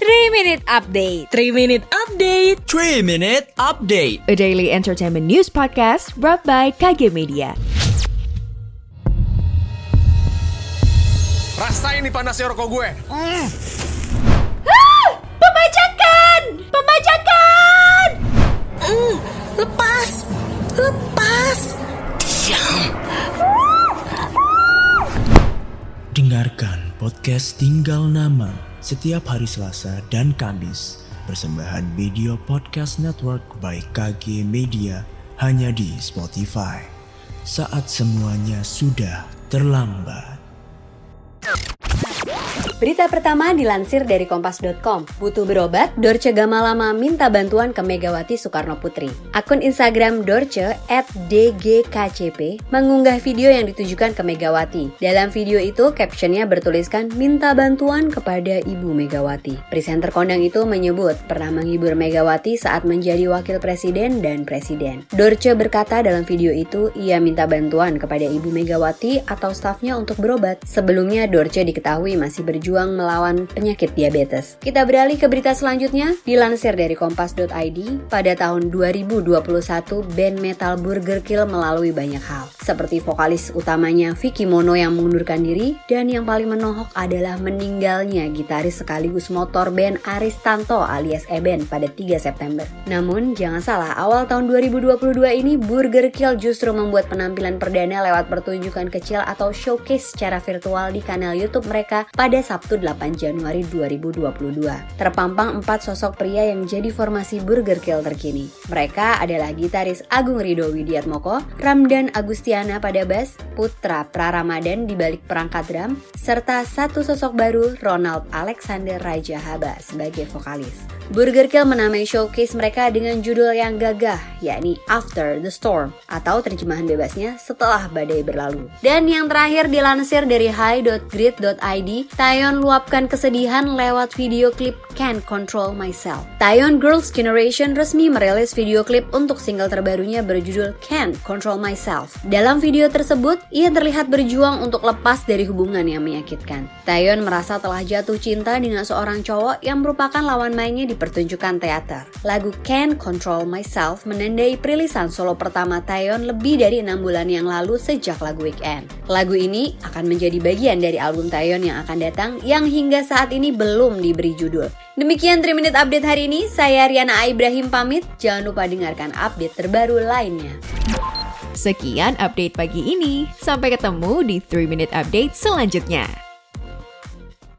3 Minute Update, a daily entertainment news podcast brought by KG Media. Rasain nih panasnya rokok gue. Ah, pembajakan. Lepas. Diam. Dengarkan podcast Tinggal Nama setiap hari Selasa dan Kamis, persembahan Video Podcast Network by KG Media, hanya di Spotify. Saat semuanya sudah terlambat. Berita pertama dilansir dari kompas.com. Butuh berobat, Dorce Gamalama minta bantuan ke Megawati Soekarno Putri. Akun Instagram Dorce @dgkcp mengunggah video yang ditujukan ke Megawati. Dalam video itu, captionnya bertuliskan minta bantuan kepada Ibu Megawati. Presenter kondang itu menyebut pernah menghibur Megawati saat menjadi wakil presiden dan presiden. Dorce berkata dalam video itu ia minta bantuan kepada Ibu Megawati atau stafnya untuk berobat. Sebelumnya Dorce diketahui masih berjuang melawan penyakit diabetes. Kita beralih ke berita selanjutnya, dilansir dari kompas.id, pada tahun 2021 band metal Burgerkill melalui banyak hal, seperti vokalis utamanya Vicky Mono yang mengundurkan diri, dan yang paling menohok adalah meninggalnya gitaris sekaligus motor band Aris Tanto alias Eben pada 3 September. Namun jangan salah, awal tahun 2022 ini Burgerkill justru membuat penampilan perdana lewat pertunjukan kecil atau showcase secara virtual di kanal YouTube mereka pada Sabtu 8 Januari 2022. Terpampang 4 sosok pria yang jadi formasi Burgerkill terkini. Mereka adalah gitaris Agung Ridho Widiatmoko, Ramdan Agustiana pada bass, Putra Praramadhan di balik perangkat drum, serta satu sosok baru, Ronald Alexander Rajahaba sebagai vokalis. Burgerkill menamai showcase mereka dengan judul yang gagah, yakni After The Storm, atau terjemahan bebasnya Setelah Badai Berlalu. Dan yang terakhir dilansir dari hai.grid.id, Taeyeon luapkan kesedihan lewat video klip Can't Control Myself. Taeyeon Girls' Generation resmi merilis video klip untuk single terbarunya berjudul Can't Control Myself. Dalam video tersebut, ia terlihat berjuang untuk lepas dari hubungan yang menyakitkan. Taeyeon merasa telah jatuh cinta dengan seorang cowok yang merupakan lawan mainnya di pertunjukan teater. Lagu Can't Control Myself menandai perilisan solo pertama Taeyeon lebih dari 6 bulan yang lalu sejak lagu Weekend. Lagu ini akan menjadi bagian dari album Taeyeon yang akan datang, yang hingga saat ini belum diberi judul. Demikian 3 Minute Update hari ini. Saya Riana Ibrahim pamit. Jangan lupa dengarkan update terbaru lainnya. Sekian update pagi ini. Sampai ketemu di 3 Minute Update selanjutnya.